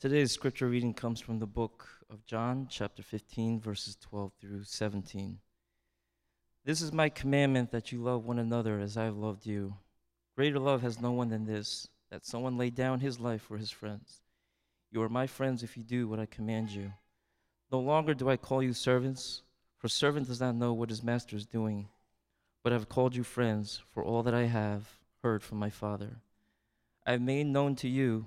Today's scripture reading comes from the book of John, chapter 15, verses 12 through 17. This is my commandment, that you love one another as I have loved you. Greater love has no one than this, that someone lay down his life for his friends. You are my friends if you do what I command you. No longer do I call you servants, for servant does not know what his master is doing. But I have called you friends, for all that I have heard from my Father. I have made known to you.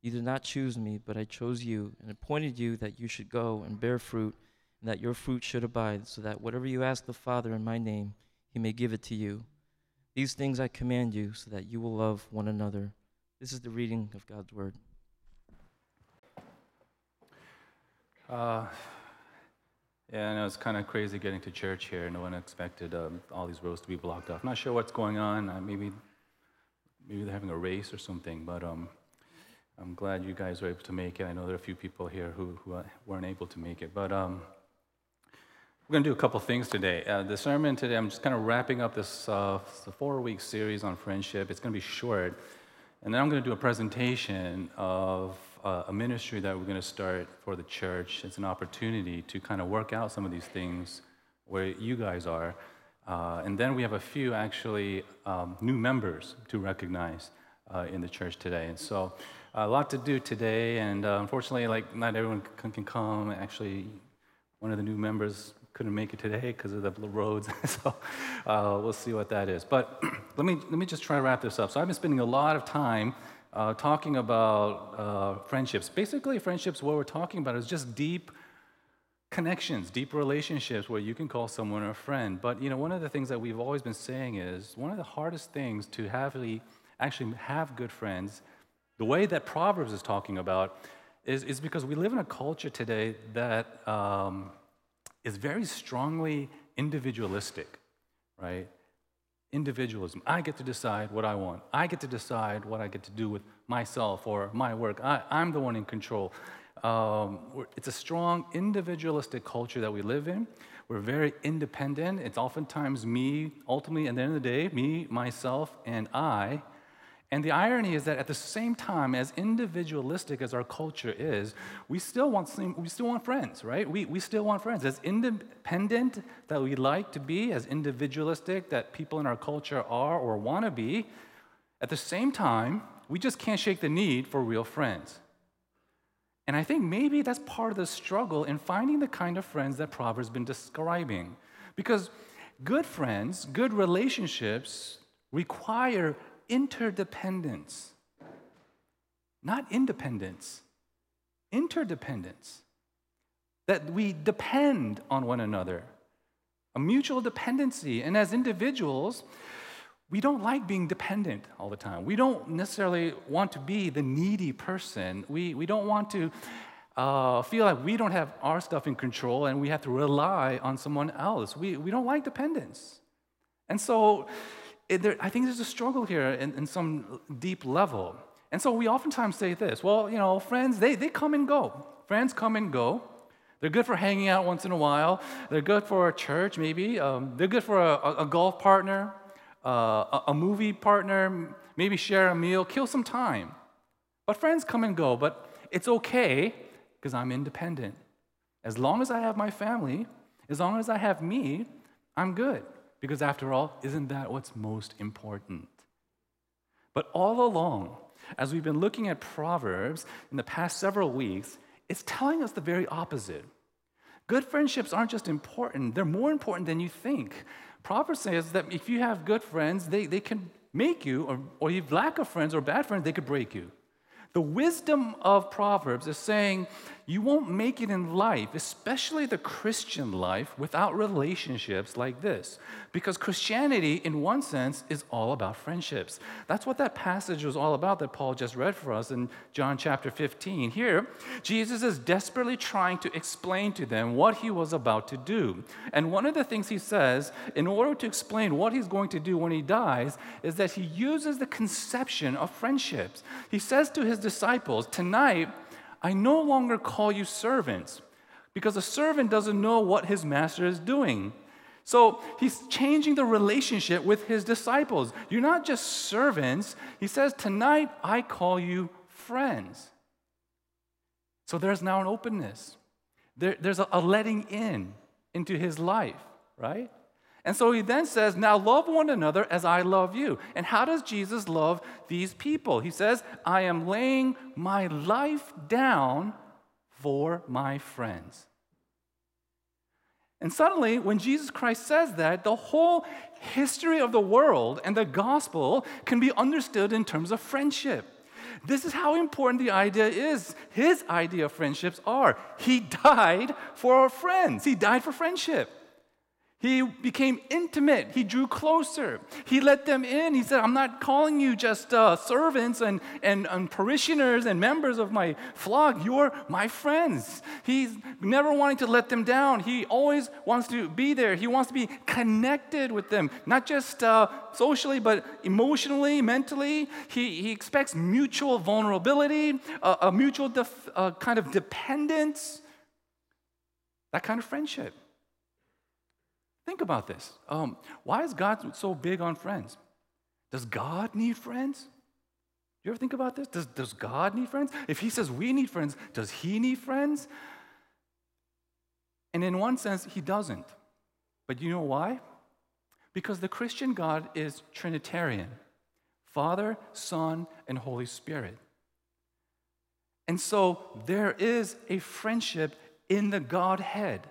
You did not choose me, but I chose you and appointed you that you should go and bear fruit, and that your fruit should abide, so that whatever you ask the Father in my name, he may give it to you. These things I command you, so that you will love one another. This is the reading of God's word. Yeah, I know it's kind of crazy getting to church here. No one expected all these roads to be blocked off. I'm not sure what's going on. Maybe they're having a race or something, but I'm glad you guys were able to make it. I know there are a few people here who weren't able to make it. But we're going to do a couple things today. The sermon today, I'm just kind of wrapping up this four-week series on friendship. It's going to be short. And then I'm going to do a presentation of a ministry that we're going to start for the church. It's an opportunity to kind of work out some of these things where you guys are. And then we have a few, actually, new members to recognize in the church today. And so a lot to do today, and unfortunately, like, not everyone can come. Actually, one of the new members couldn't make it today because of the roads, so we'll see what that is. But let me just try to wrap this up. So I've been spending a lot of time talking about friendships. Basically, friendships, what we're talking about is just deep connections, deep relationships where you can call someone a friend. But, you know, one of the things that we've always been saying is one of the hardest things to actually have good friends, the way that Proverbs is talking about, is because we live in a culture today that is very strongly individualistic, right? Individualism. I get to decide what I want. I get to decide what I get to do with myself or my work. I'm the one in control. It's a strong individualistic culture that we live in. We're very independent. It's oftentimes me, ultimately, at the end of the day, me, myself, and I. And the irony is that at the same time, as individualistic as our culture is, we still want friends, right? We still want friends. As independent that we like to be, as individualistic that people in our culture are or want to be, at the same time, we just can't shake the need for real friends. And I think maybe that's part of the struggle in finding the kind of friends that Proverbs has been describing. Because good friends, good relationships require interdependence, not independence. Interdependence. That we depend on one another. A mutual dependency. And as individuals, we don't like being dependent all the time. We don't necessarily want to be the needy person. We don't want to feel like we don't have our stuff in control and we have to rely on someone else. We don't like dependence. And so I think there's a struggle here in some deep level. And so we oftentimes say this, well, you know, friends, they come and go. Friends come and go. They're good for hanging out once in a while. They're good for a church, maybe. They're good for a golf partner, a movie partner, maybe share a meal, kill some time. But friends come and go, but it's okay because I'm independent. As long as I have my family, as long as I have me, I'm good. Because after all, isn't that what's most important? But all along, as we've been looking at Proverbs in the past several weeks, it's telling us the very opposite. Good friendships aren't just important, they're more important than you think. Proverbs says that if you have good friends, they can make you, or you lack of friends or bad friends, they could break you. The wisdom of Proverbs is saying you won't make it in life, especially the Christian life, without relationships like this. Because Christianity, in one sense, is all about friendships. That's what that passage was all about that Paul just read for us in John chapter 15. Here, Jesus is desperately trying to explain to them what he was about to do. And one of the things he says, in order to explain what he's going to do when he dies, is that he uses the conception of friendships. He says to his disciples, tonight, I no longer call you servants, because a servant doesn't know what his master is doing. So he's changing the relationship with his disciples. You're not just servants. He says, tonight, I call you friends. So there's now an openness. There's a letting in into his life, right? And so he then says, now love one another as I love you. And how does Jesus love these people? He says, I am laying my life down for my friends. And suddenly, when Jesus Christ says that, the whole history of the world and the gospel can be understood in terms of friendship. This is how important the idea is. His idea of friendships are. He died for our friends. He died for friendship. He became intimate. He drew closer. He let them in. He said, I'm not calling you just servants and parishioners and members of my flock. You're my friends. He's never wanting to let them down. He always wants to be there. He wants to be connected with them, not just socially, but emotionally, mentally. He expects mutual vulnerability, a mutual kind of dependence, that kind of friendship. Think about this. Why is God so big on friends? Does God need friends? You ever think about this? Does God need friends? If he says we need friends, does he need friends? And in one sense, he doesn't. But you know why? Because the Christian God is Trinitarian. Father, Son, and Holy Spirit. And so there is a friendship in the Godhead.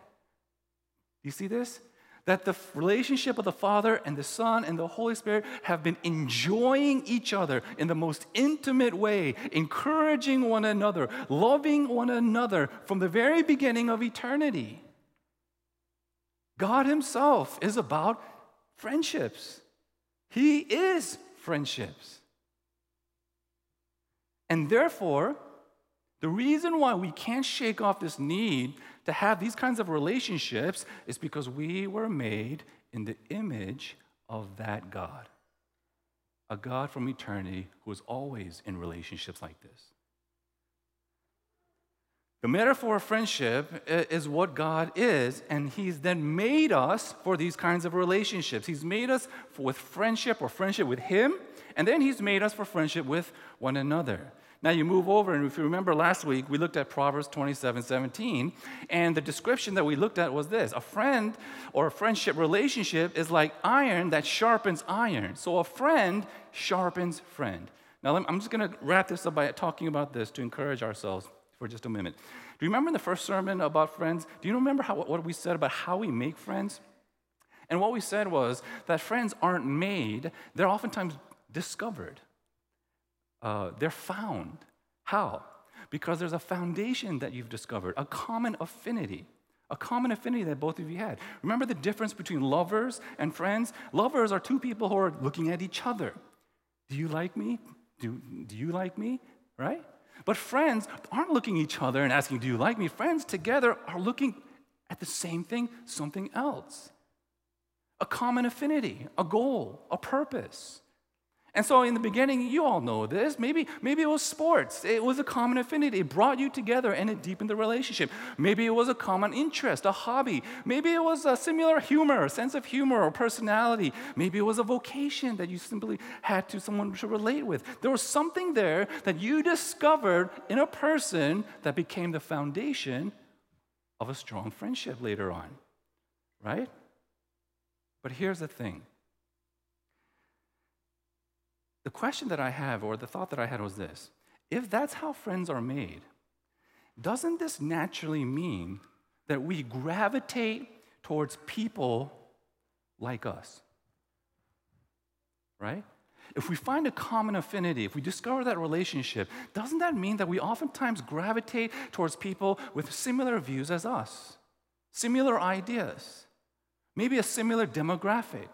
You see this? That the relationship of the Father and the Son and the Holy Spirit have been enjoying each other in the most intimate way, encouraging one another, loving one another from the very beginning of eternity. God himself is about friendships. He is friendships. And therefore, the reason why we can't shake off this need to have these kinds of relationships is because we were made in the image of that God, a God from eternity who is always in relationships like this. The metaphor of friendship is what God is, and he's then made us for these kinds of relationships. He's made us with friendship or friendship with him, and then he's made us for friendship with one another. Now you move over, and if you remember last week, we looked at Proverbs 27:17, and the description that we looked at was this. A friend or a friendship relationship is like iron that sharpens iron. So a friend sharpens friend. Now I'm just going to wrap this up by talking about this to encourage ourselves for just a minute. Do you remember in the first sermon about friends? Do you remember what we said about how we make friends? And what we said was that friends aren't made, they're oftentimes discovered. They're found. How? Because there's a foundation that you've discovered, a common affinity that both of you had. Remember the difference between lovers and friends? Lovers are two people who are looking at each other. Do you like me? Do you like me? Right? But friends aren't looking at each other and asking, do you like me? Friends together are looking at the same thing, something else. A common affinity, a goal, a purpose. And so in the beginning, you all know this. Maybe it was sports. It was a common affinity. It brought you together and it deepened the relationship. Maybe it was a common interest, a hobby. Maybe it was a similar humor, sense of humor or personality. Maybe it was a vocation that you simply had to someone to relate with. There was something there that you discovered in a person that became the foundation of a strong friendship later on, right? But here's the thing. The question that I have, or the thought that I had was this: if that's how friends are made, doesn't this naturally mean that we gravitate towards people like us? Right? If we find a common affinity, if we discover that relationship, doesn't that mean that we oftentimes gravitate towards people with similar views as us, similar ideas, maybe a similar demographic?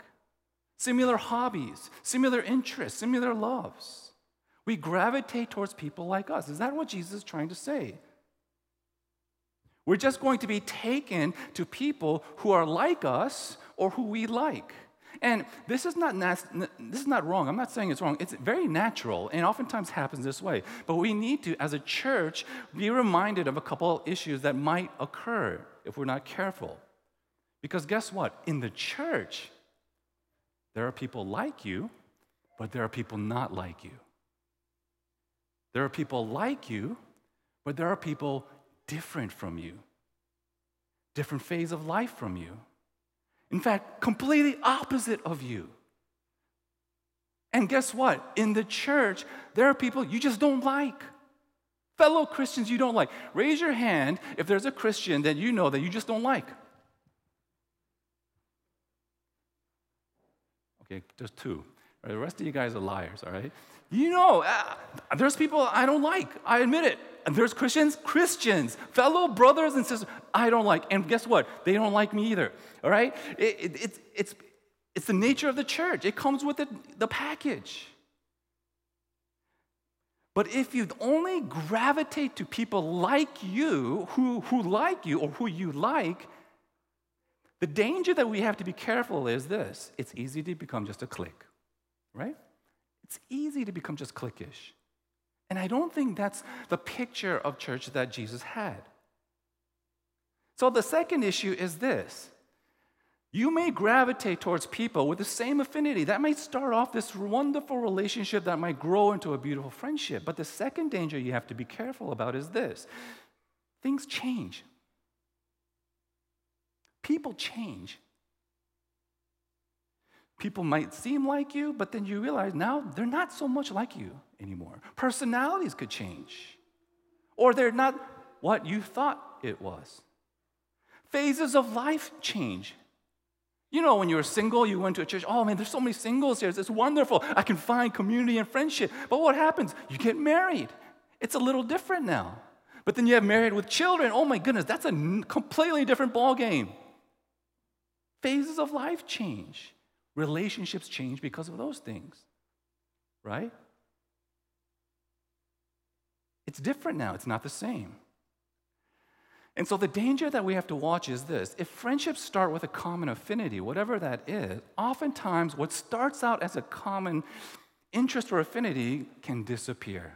Similar hobbies, similar interests, similar loves. We gravitate towards people like us. Is that what Jesus is trying to say? We're just going to be taken to people who are like us or who we like. And this is not wrong. I'm not saying it's wrong. It's very natural and oftentimes happens this way. But we need to, as a church, be reminded of a couple issues that might occur if we're not careful. Because guess what? In the church, there are people like you, but there are people not like you. There are people like you, but there are people different from you, different phase of life from you. In fact, completely opposite of you. And guess what? In the church, there are people you just don't like. Fellow Christians you don't like. Raise your hand if there's a Christian that you know that you just don't like. Okay, just two. All right, the rest of you guys are liars, all right? You know, there's people I don't like. I admit it. And there's Christians, fellow brothers and sisters, I don't like. And guess what? They don't like me either, all right? It's the nature of the church. It comes with the package. But if you only gravitate to people like you, who like you or who you like, the danger that we have to be careful is this. It's easy to become just a clique, right? It's easy to become just cliquish. And I don't think that's the picture of church that Jesus had. So the second issue is this. You may gravitate towards people with the same affinity. That might start off this wonderful relationship that might grow into a beautiful friendship. But the second danger you have to be careful about is this. Things change. People change. People might seem like you, but then you realize now they're not so much like you anymore. Personalities could change. Or they're not what you thought it was. Phases of life change. You know, when you were single, you went to a church. Oh, man, there's so many singles here. It's wonderful. I can find community and friendship. But what happens? You get married. It's a little different now. But then you have married with children. Oh, my goodness, that's a completely different ballgame. Phases of life change. Relationships change because of those things, right? It's different now. It's not the same. And so the danger that we have to watch is this. If friendships start with a common affinity, whatever that is, oftentimes what starts out as a common interest or affinity can disappear.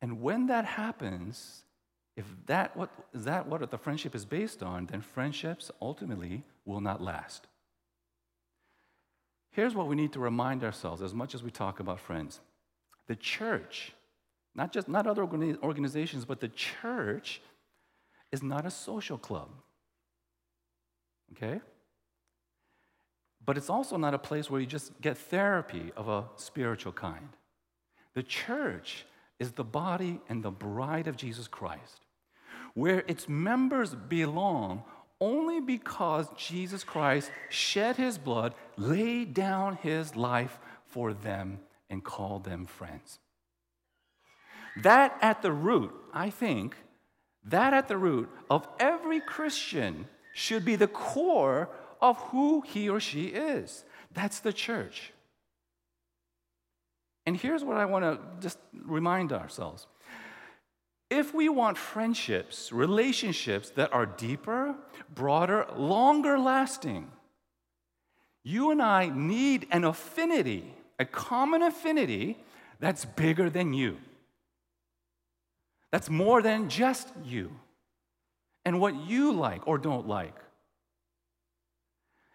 And when that happens, if that what the friendship is based on, then friendships ultimately will not last. Here's what we need to remind ourselves as much as we talk about friends. The church, not other organizations, but the church is not a social club, okay? But it's also not a place where you just get therapy of a spiritual kind. The church is the body and the bride of Jesus Christ, where its members belong only because Jesus Christ shed his blood, laid down his life for them, and called them friends. That at the root, I think, that at the root of every Christian should be the core of who he or she is. That's the church. And here's what I want to just remind ourselves. If we want friendships, relationships that are deeper, broader, longer lasting, you and I need an affinity, a common affinity that's bigger than you. That's more than just you and what you like or don't like.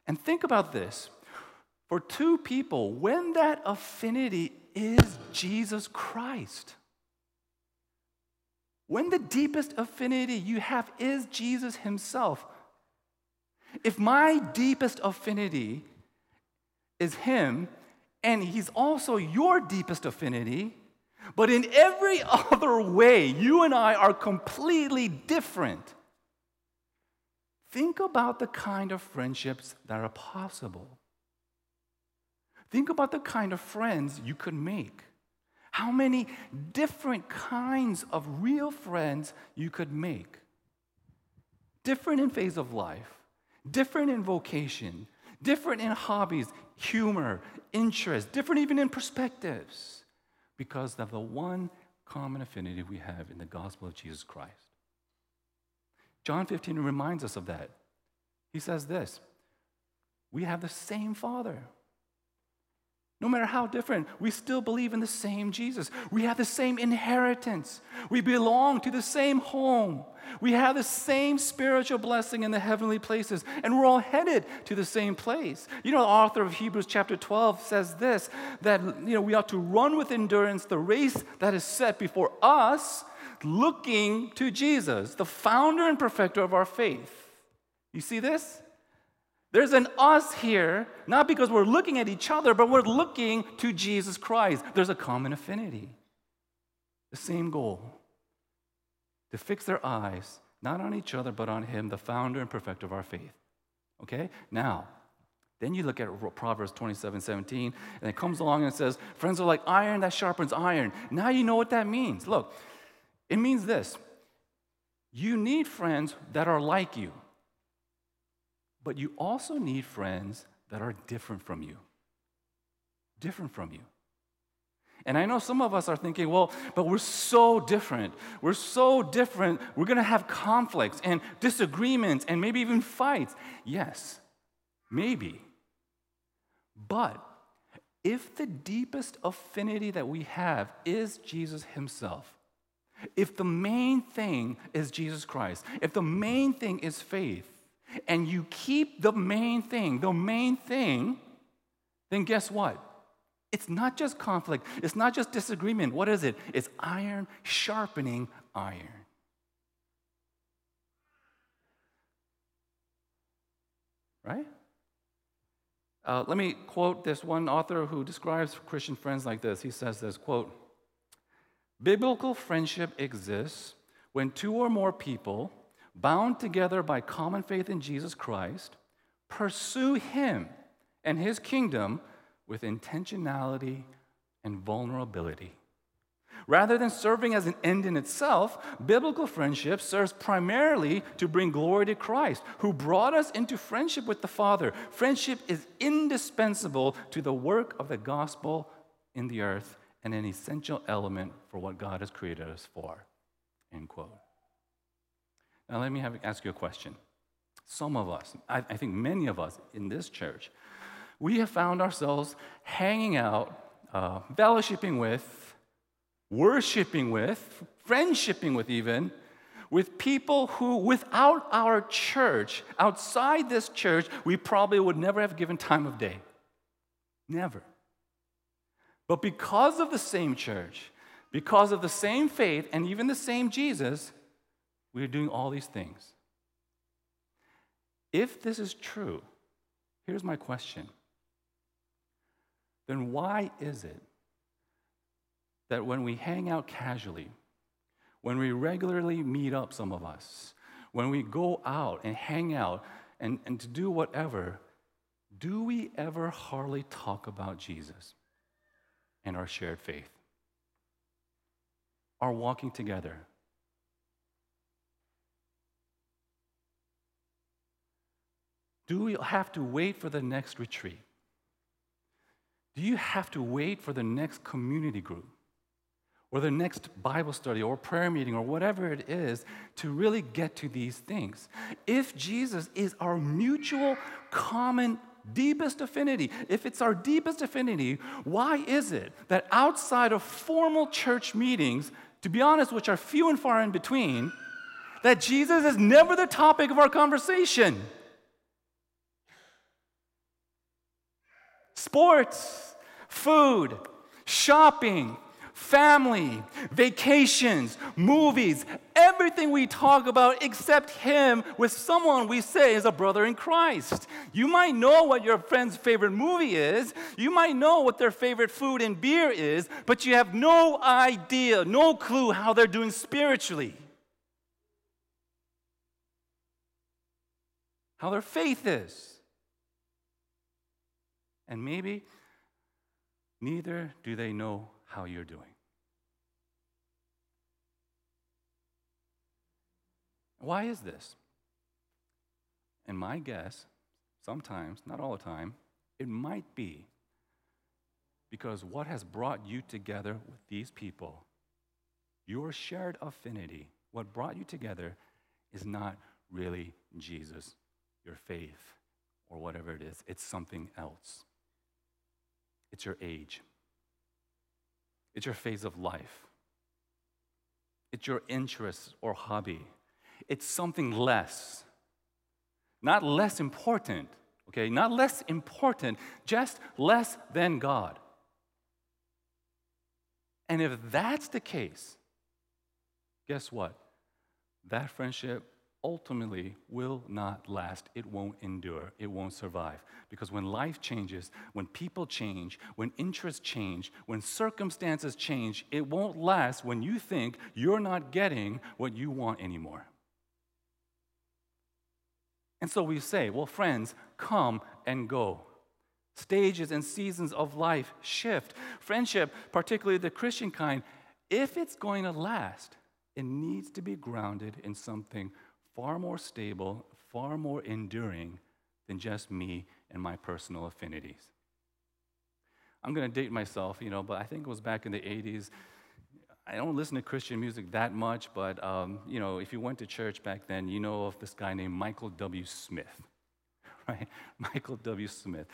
And think about this. For two people, when that affinity is Jesus Christ, when the deepest affinity you have is Jesus himself, if my deepest affinity is him and he's also your deepest affinity, but in every other way, you and I are completely different. Think about the kind of friendships that are possible. Think about the kind of friends you could make. How many different kinds of real friends you could make. Different in phase of life, different in vocation, different in hobbies, humor, interests, different even in perspectives. Because of the one common affinity we have in the gospel of Jesus Christ. John 15 reminds us of that. He says this, we have the same Father. No matter how different, we still believe in the same Jesus. We have the same inheritance. We belong to the same home. We have the same spiritual blessing in the heavenly places. And we're all headed to the same place. You know, the author of Hebrews chapter 12 says this, that, you know, we ought to run with endurance the race that is set before us, looking to Jesus, the founder and perfecter of our faith. You see this? There's an us here, not because we're looking at each other, but we're looking to Jesus Christ. There's a common affinity, the same goal, to fix their eyes, not on each other, but on him, the founder and perfecter of our faith. Okay? Now, then you look at Proverbs 27:17, and it comes along and it says, friends are like iron that sharpens iron. Now you know what that means. Look, it means this. You need friends that are like you, but you also need friends that are different from you. Different from you. And I know some of us are thinking, well, but we're so different. We're so different. We're going to have conflicts and disagreements and maybe even fights. Yes, maybe. But if the deepest affinity that we have is Jesus himself, if the main thing is Jesus Christ, if the main thing is faith, and you keep the main thing, then guess what? It's not just conflict. It's not just disagreement. What is it? It's iron sharpening iron. Right? Let me quote this one author who describes Christian friends like this. He says this, quote, biblical friendship exists when two or more people, bound together by common faith in Jesus Christ, pursue him and his kingdom with intentionality and vulnerability. Rather than serving as an end in itself, biblical friendship serves primarily to bring glory to Christ, who brought us into friendship with the Father. Friendship is indispensable to the work of the gospel in the earth and an essential element for what God has created us for. End quote. Now let me ask you a question. Some of us, I think many of us in this church, we have found ourselves hanging out, fellowshipping with, worshiping with, friendshipping with even, with people who without our church, outside this church, we probably would never have given time of day. Never. But because of the same church, because of the same faith, and even the same Jesus, we are doing all these things. If this is true, here's my question. Then why is it that when we hang out casually, when we regularly meet up, some of us, when we go out and hang out and to do whatever, do we ever hardly talk about Jesus and our shared faith, our walking together? Do we have to wait for the next retreat? Do you have to wait for the next community group or the next Bible study or prayer meeting or whatever it is to really get to these things? If Jesus is our mutual, common, deepest affinity, if it's our deepest affinity, why is it that outside of formal church meetings, to be honest, which are few and far in between, that Jesus is never the topic of our conversation? Sports, food, shopping, family, vacations, movies, everything we talk about except him with someone we say is a brother in Christ. You might know what your friend's favorite movie is. You might know what their favorite food and beer is, but you have no idea, no clue how they're doing spiritually, how their faith is. And maybe neither do they know how you're doing. Why is this? And my guess, sometimes, not all the time, it might be because what has brought you together with these people, your shared affinity, what brought you together is not really Jesus, your faith, or whatever it is. It's something else. It's your age. It's your phase of life. It's your interest or hobby. It's something less. Not less important, okay? Not less important, just less than God. And if that's the case, guess what? That friendship ultimately will not last. It won't endure. It won't survive. Because when life changes, when people change, when interests change, when circumstances change, it won't last when you think you're not getting what you want anymore. And so we say, well, friends come and go. Stages and seasons of life shift. Friendship, particularly the Christian kind, if it's going to last, it needs to be grounded in something far more stable, far more enduring than just me and my personal affinities. I'm going to date myself, but I think it was back in the 80s. I don't listen to Christian music that much, but, if you went to church back then, you know of this guy named Michael W. Smith, right? Michael W. Smith.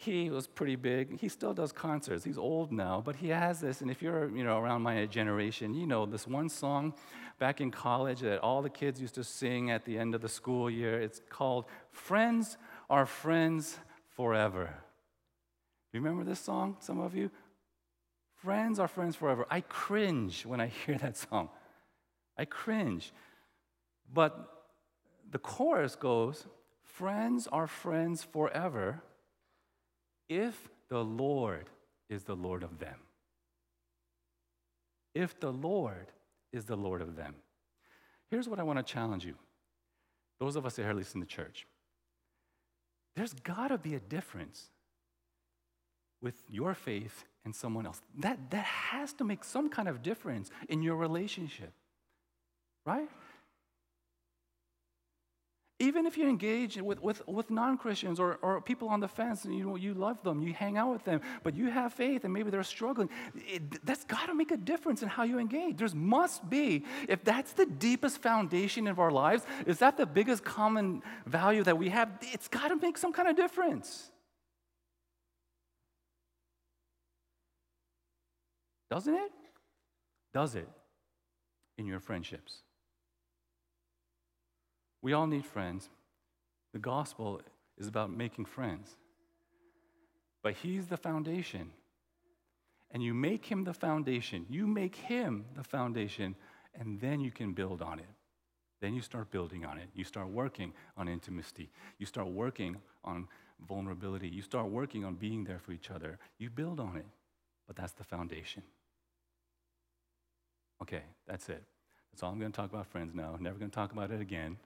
He was pretty big. He still does concerts. He's old now, but he has this, and if you're, around my generation, you know this one song back in college that all the kids used to sing at the end of the school year. It's called Friends Are Friends Forever. Remember this song, some of you? Friends Are Friends Forever. I cringe when I hear that song. I cringe. But the chorus goes, friends are friends forever, if the Lord is the Lord of them. If the Lord is the Lord of them. Here's what I want to challenge you. Those of us that are at least in the church. There's got to be a difference with your faith and someone else. That has to make some kind of difference in your relationship, right? Even if you engage with non-Christians or people on the fence, and you love them, you hang out with them, but you have faith and maybe they're struggling, that's got to make a difference in how you engage. There must be, if that's the deepest foundation of our lives, is that the biggest common value that we have, it's got to make some kind of difference. Doesn't it? Does it in your friendships? We all need friends. The gospel is about making friends. But he's the foundation. And you make him the foundation. You make him the foundation, and then you can build on it. Then you start building on it. You start working on intimacy. You start working on vulnerability. You start working on being there for each other. You build on it. But that's the foundation. Okay, that's it. That's all I'm going to talk about friends now. I'm never going to talk about it again.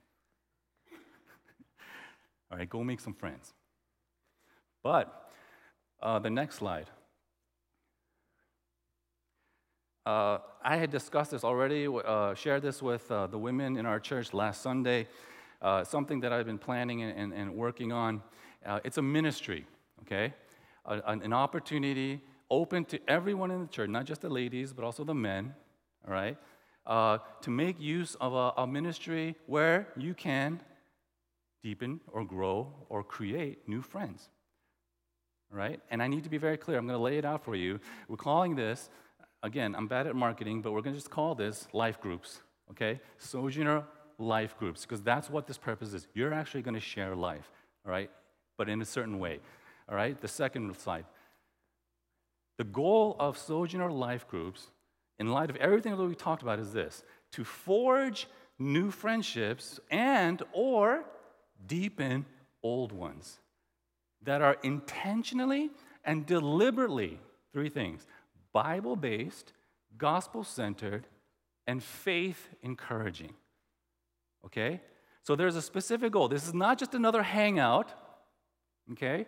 All right, go make some friends. But the next slide. I had discussed this already, shared this with the women in our church last Sunday, something that I've been planning and working on. It's a ministry, okay? An opportunity open to everyone in the church, not just the ladies, but also the men, all right? To make use of a ministry where you can deepen or grow or create new friends, right? And I need to be very clear. I'm going to lay it out for you. We're calling this, again, I'm bad at marketing, but we're going to just call this life groups, okay? Sojourner life groups, because that's what this purpose is. You're actually going to share life, all right? But in a certain way, all right? The second slide. The goal of Sojourner life groups, in light of everything that we talked about, is this: to forge new friendships and or deepen old ones that are intentionally and deliberately, three things, Bible-based, gospel-centered, and faith-encouraging, okay? So there's a specific goal. This is not just another hangout, okay?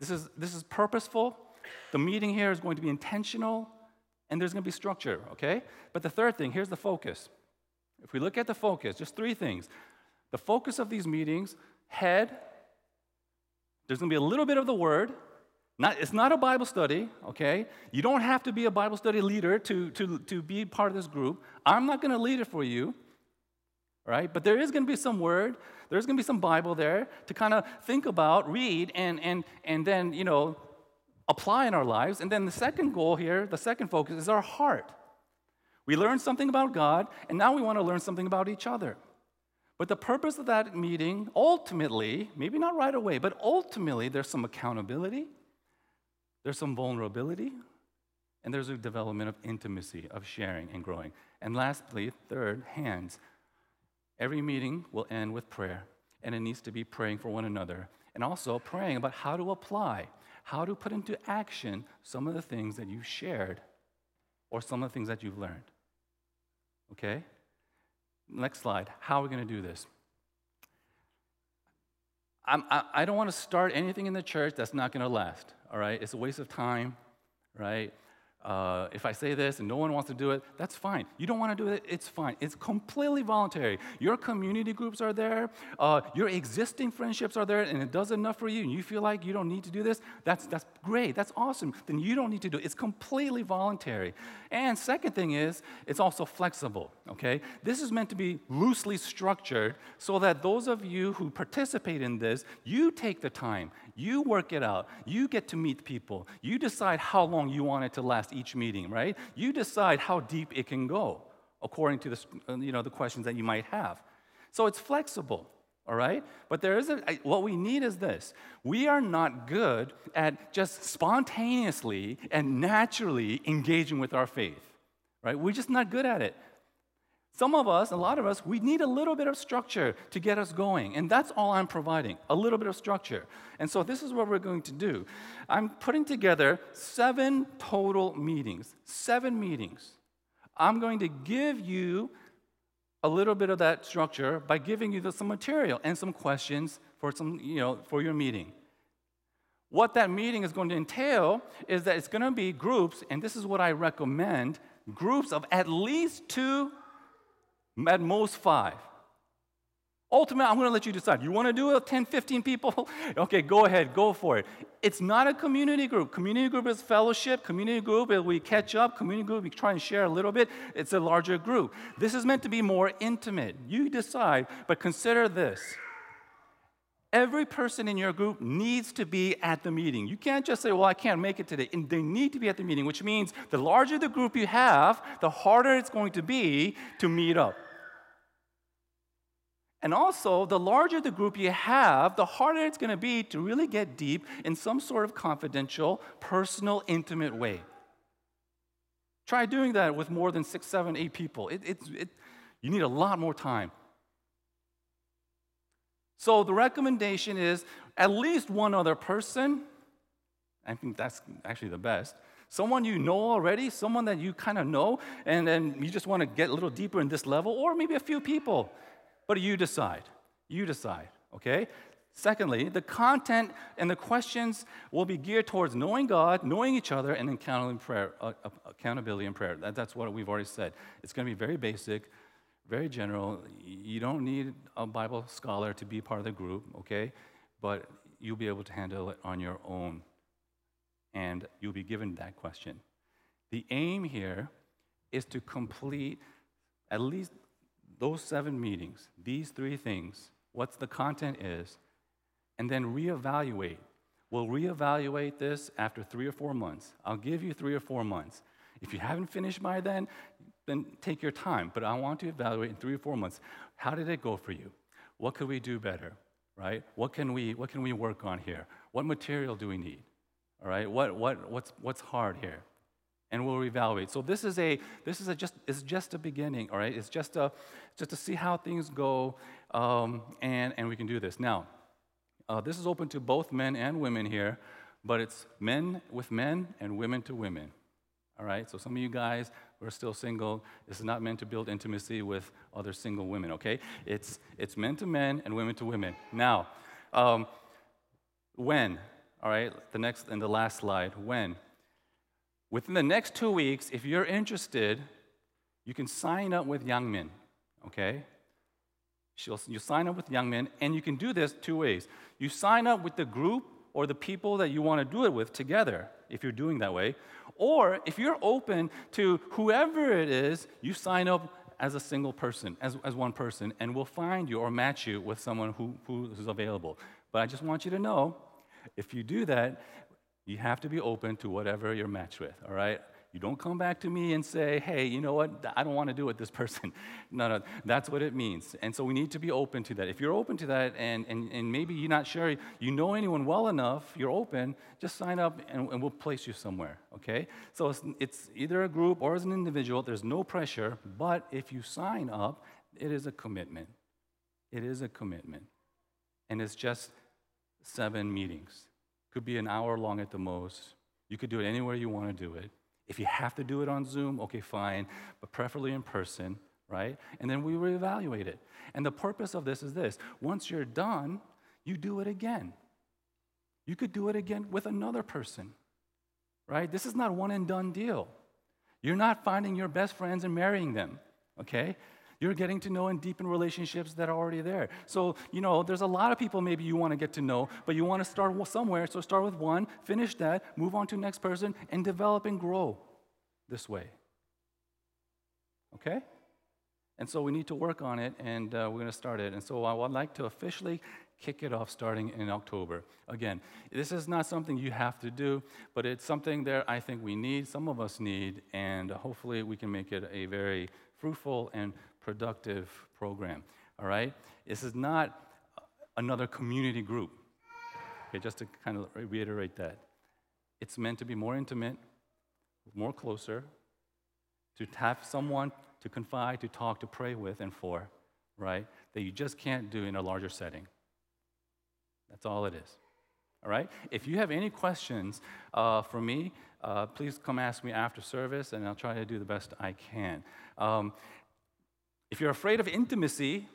This is purposeful. The meeting here is going to be intentional, and there's going to be structure, okay? But the third thing, here's the focus. If we look at the focus, just three things. The focus of these meetings, head, there's going to be a little bit of the word. It's not a Bible study, okay? You don't have to be a Bible study leader to be part of this group. I'm not going to lead it for you, all right? But there is going to be some word. There's going to be some Bible there to kind of think about, read, and then, apply in our lives. And then the second goal here, the second focus, is our heart. We learned something about God, and now we want to learn something about each other. But the purpose of that meeting, ultimately, maybe not right away, but ultimately there's some accountability, there's some vulnerability, And there's a development of intimacy, of sharing and growing. And lastly, third, hands. Every meeting will end with prayer, and it needs to be praying for one another, and also praying about how to apply, how to put into action some of the things that you've shared or some of the things that you've learned. Okay? Next slide. How are we going to do this? I don't want to start anything in the church that's not going to last, all right? It's a waste of time, right? If I say this and no one wants to do it, that's fine. You don't want to do it, it's fine. It's completely voluntary. Your community groups are there. Your existing friendships are there, and it does enough for you, and you feel like you don't need to do this, that's great. That's awesome. Then you don't need to do it. It's completely voluntary. And second thing is, it's also flexible, okay? This is meant to be loosely structured so that those of you who participate in this, you take the time. You work it out. You get to meet people. You decide how long you want it to last each meeting, right? You decide how deep it can go according to the, the questions that you might have. So it's flexible, all right? But there isn't, what we need is this. We are not good at just spontaneously and naturally engaging with our faith, right? We're just not good at it. Some of us, a lot of us, we need a little bit of structure to get us going, and that's all I'm providing, a little bit of structure. And so this is what we're going to do. I'm putting together 7 total meetings, 7 meetings. I'm going to give you a little bit of that structure by giving you some material and some questions for some, for your meeting. What that meeting is going to entail is that it's going to be groups, and this is what I recommend, groups of at least 2, at most 5. Ultimately, I'm going to let you decide. You want to do it with 10, 15 people? Okay, go ahead. Go for it. It's not a community group. Community group is fellowship. Community group, we catch up. Community group, we try and share a little bit. It's a larger group. This is meant to be more intimate. You decide, but consider this. Every person in your group needs to be at the meeting. You can't just say, well, I can't make it today. And they need to be at the meeting, which means the larger the group you have, the harder it's going to be to meet up. And also, the larger the group you have, the harder it's going to be to really get deep in some sort of confidential, personal, intimate way. Try doing that with more than 6, 7, 8 people. You need a lot more time. So the recommendation is at least one other person. I think that's actually the best. Someone you know already, someone that you kind of know, and then you just want to get a little deeper in this level, or maybe a few people. But you decide. You decide, okay? Secondly, the content and the questions will be geared towards knowing God, knowing each other, and accountability in prayer. That's what we've already said. It's going to be very basic, very general. You don't need a Bible scholar to be part of the group, okay? But you'll be able to handle it on your own, and you'll be given that question. The aim here is to complete at least those 7 meetings, these 3 things, what the content is, and then reevaluate. We'll reevaluate this after 3 or 4 months. I'll give you 3 or 4 months. If you haven't finished by then take your time. But I want to evaluate in 3 or 4 months. How did it go for you? What could we do better, right? What can we work on here? What material do we need, all right? What's hard here? And we'll reevaluate. So this is just a beginning, all right? It's just to see how things go, and we can do this. Now, this is open to both men and women here, but it's men with men and women to women. All right, so some of you guys who are still single, this is not meant to build intimacy with other single women, okay? It's men to men and women to women. Now, when, all right, the next and the last slide, when. Within the next 2 weeks, if you're interested, you can sign up with Yang Min, okay? You sign up with Yang Min, and you can do this 2 ways. You sign up with the group or the people that you want to do it with together, if you're doing that way. Or if you're open to whoever it is, you sign up as a single person, as one person, and we'll find you or match you with someone who's available. But I just want you to know, if you do that, you have to be open to whatever you're matched with, all right? You don't come back to me and say, hey, you know what? I don't want to do it, this person. No, that's what it means. And so we need to be open to that. If you're open to that and maybe you're not sure, you know anyone well enough, you're open, just sign up and we'll place you somewhere, okay? So it's either a group or as an individual. There's no pressure, but if you sign up, it is a commitment. It is a commitment. And it's just 7 meetings. Could be an hour long at the most. You could do it anywhere you want to do it. If you have to do it on Zoom, okay, fine, but preferably in person, right? And then we reevaluate it. And the purpose of this is this. Once you're done, you do it again. You could do it again with another person, right? This is not a one and done deal. You're not finding your best friends and marrying them, okay? You're getting to know and deepen relationships that are already there. So, you know, there's a lot of people maybe you want to get to know, but you want to start somewhere. So start with one, finish that, move on to the next person, and develop and grow this way. Okay? And so we need to work on it, and we're going to start it. And so I would like to officially kick it off starting in October. Again, this is not something you have to do, but it's something that I think we need, some of us need, and hopefully we can make it a very fruitful and productive program, all right? This is not another community group. Okay, just to kind of reiterate that. It's meant to be more intimate, more closer, to have someone to confide, to talk, to pray with and for, right? That you just can't do in a larger setting. That's all it is, all right? If you have any questions for me, please come ask me after service, and I'll try to do the best I can. If you're afraid of intimacy,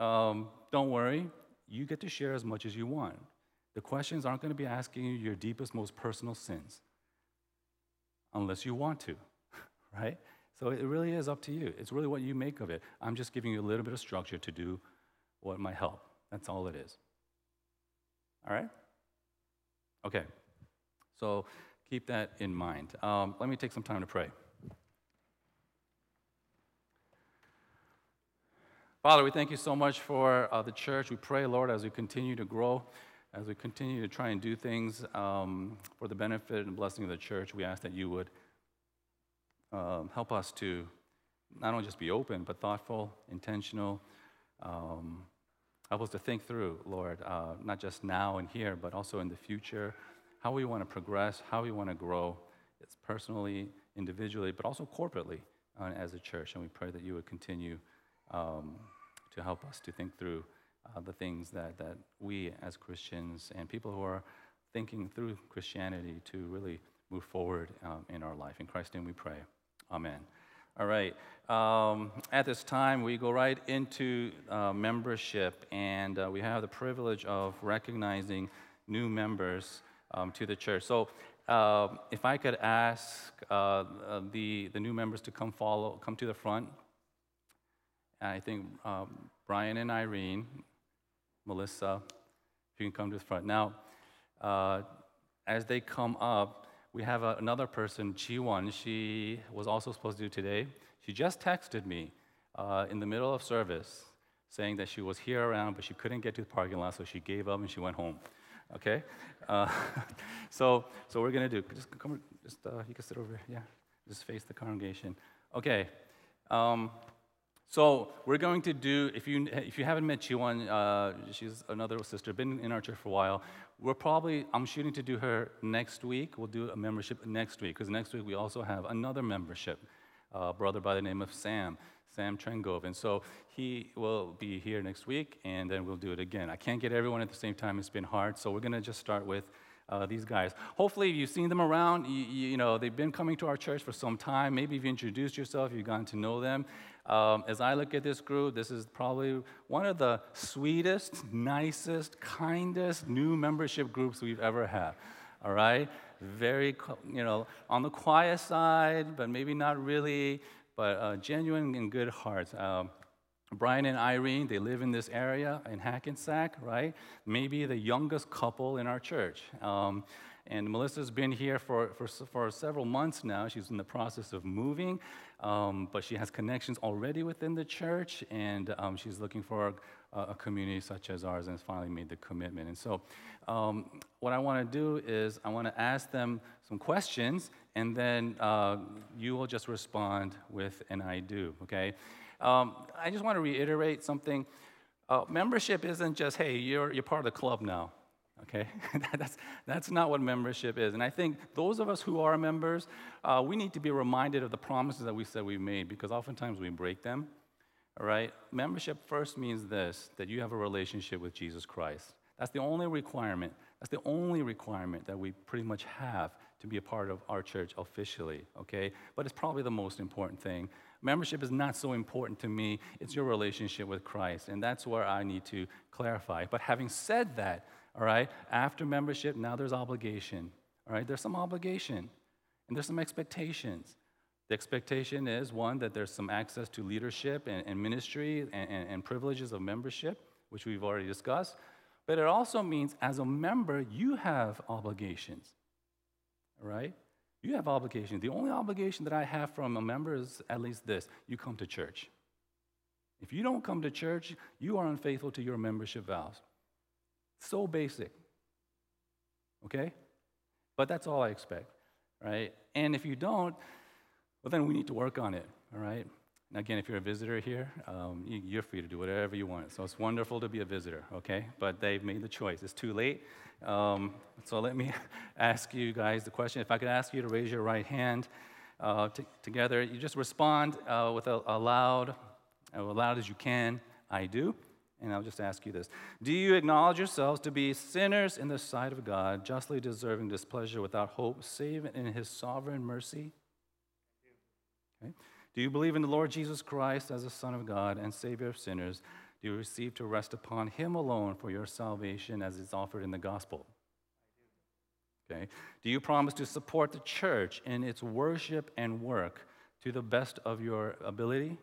don't worry. You get to share as much as you want. The questions aren't going to be asking you your deepest, most personal sins, unless you want to, right? So it really is up to you. It's really what you make of it. I'm just giving you a little bit of structure to do what might help. That's all it is. All right? Okay. So keep that in mind. Let me take some time to pray. Father, we thank you so much for the church. We pray, Lord, as we continue to grow, as we continue to try and do things for the benefit and blessing of the church, we ask that you would help us to not only just be open, but thoughtful, intentional. Help us to think through, Lord, not just now and here, but also in the future, how we want to progress, how we want to grow. It's personally, individually, but also corporately as a church. And we pray that you would continue to help us to think through the things that we as Christians and people who are thinking through Christianity to really move forward in our life. In Christ's name we pray. Amen. All right. At this time, we go right into membership, and we have the privilege of recognizing new members to the church. So if I could ask the new members to come to the front. I think Brian and Irene, Melissa, if you can come to the front. Now, as they come up, we have another person, Chiwon. She was also supposed to do today. She just texted me in the middle of service saying that she was here around, but she couldn't get to the parking lot, so she gave up and she went home, okay? So we're going to do, just come, you can sit over here, yeah. Just face the congregation. Okay. So we're going to do, if you haven't met Chiwon, she's another sister, been in our church for a while. I'm shooting to do her next week. We'll do a membership next week, because next week we also have another membership, a brother by the name of Sam Trengov. And so he will be here next week, and then we'll do it again. I can't get everyone at the same time. It's been hard, so we're going to just start with these guys. Hopefully, you've seen them around. You know, they've been coming to our church for some time. Maybe you've introduced yourself, you've gotten to know them. As I look at this group, this is probably one of the sweetest, nicest, kindest new membership groups we've ever had, all right? Very, on the quiet side, but maybe not really, but genuine and good hearts. Brian and Irene, they live in this area in Hackensack, right? Maybe the youngest couple in our church. And Melissa's been here for several months now. She's in the process of moving, but she has connections already within the church, and she's looking for a community such as ours, and has finally made the commitment. And so what I want to do is I want to ask them some questions, and then you will just respond with an I do, okay? I just want to reiterate something. Membership isn't just, hey, you're part of the club now, okay? That's not what membership is. And I think those of us who are members, we need to be reminded of the promises that we said we made, because oftentimes we break them, all right? Membership first means this, that you have a relationship with Jesus Christ. That's the only requirement. That's the only requirement that we pretty much have to be a part of our church officially, okay? But it's probably the most important thing. Membership is not so important to me. It's your relationship with Christ, and that's where I need to clarify. But having said that, all right, after membership, now there's obligation, all right? There's some obligation, and there's some expectations. The expectation is, one, that there's some access to leadership and ministry and privileges of membership, which we've already discussed. But it also means, as a member, you have obligations, all right? You have obligations. The only obligation that I have from a member is at least this: you come to church. If you don't come to church, you are unfaithful to your membership vows. So basic, okay? But that's all I expect, right? And if you don't, well, then we need to work on it, all right? And again, if you're a visitor here, you're free to do whatever you want. So it's wonderful to be a visitor, okay? But they've made the choice. It's too late. So let me ask you guys the question. If I could ask you to raise your right hand together, you just respond with as loud as you can, I do. And I'll just ask you this. Do you acknowledge yourselves to be sinners in the sight of God, justly deserving displeasure, without hope, save in his sovereign mercy? Okay. Do you believe in the Lord Jesus Christ as the Son of God and Savior of sinners? Do you receive to rest upon him alone for your salvation as is offered in the gospel? Okay. Do you promise to support the church in its worship and work to the best of your ability? I do.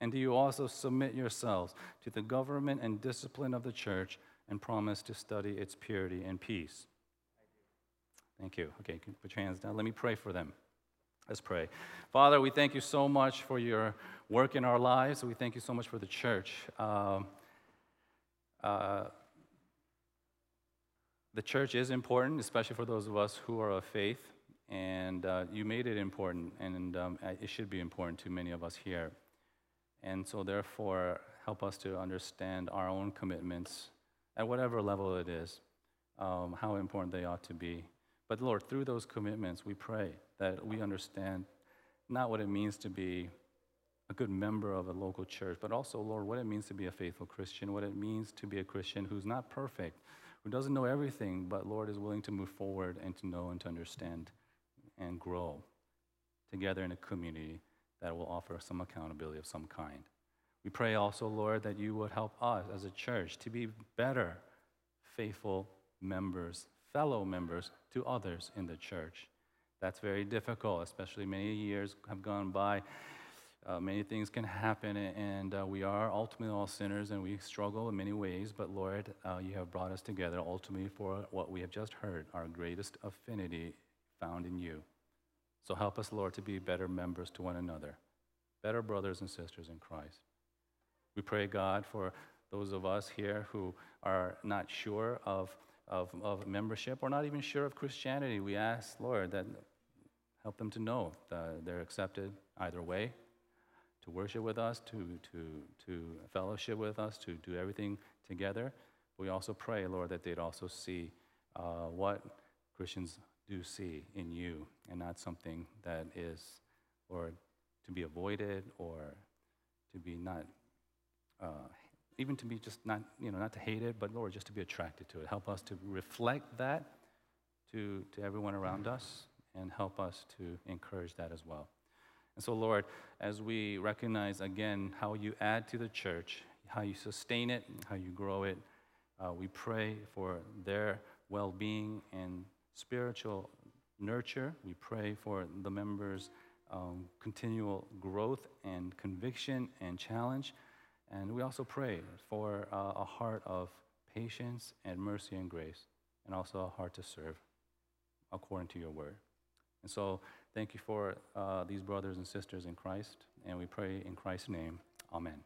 And do you also submit yourselves to the government and discipline of the church and promise to study its purity and peace? I do. Thank you. Okay, you can put your hands down. Let me pray for them. Let's pray. Father, we thank you so much for your work in our lives. We thank you so much for the church. The church is important, especially for those of us who are of faith, and you made it important, and it should be important to many of us here. And so therefore, help us to understand our own commitments at whatever level it is, how important they ought to be. But Lord, through those commitments, we pray that we understand not what it means to be a good member of a local church, but also, Lord, what it means to be a faithful Christian, what it means to be a Christian who's not perfect, who doesn't know everything, but, Lord, is willing to move forward and to know and to understand and grow together in a community that will offer some accountability of some kind. We pray also, Lord, that you would help us as a church to be better, faithful members, fellow members to others in the church. That's very difficult, especially many years have gone by. Many things can happen, and we are ultimately all sinners, and we struggle in many ways. But Lord, you have brought us together ultimately for what we have just heard, our greatest affinity found in you. So help us, Lord, to be better members to one another, better brothers and sisters in Christ. We pray, God, for those of us here who are not sure of membership or not even sure of Christianity. We ask, Lord, that help them to know that they're accepted either way, to worship with us, to fellowship with us, to do everything together. We also pray, Lord, that they'd also see what Christians do see in you, and not something that is, Lord, to be avoided or to be not even to be just not, not to hate it, but Lord, just to be attracted to it. Help us to reflect that to everyone around us, and help us to encourage that as well. And so, Lord, as we recognize again how you add to the church, how you sustain it, how you grow it, we pray for their well-being and spiritual nurture. We pray for the members' continual growth and conviction and challenge. And we also pray for a heart of patience and mercy and grace. and also a heart to serve according to your word. And so thank you for these brothers and sisters in Christ, and we pray in Christ's name. Amen.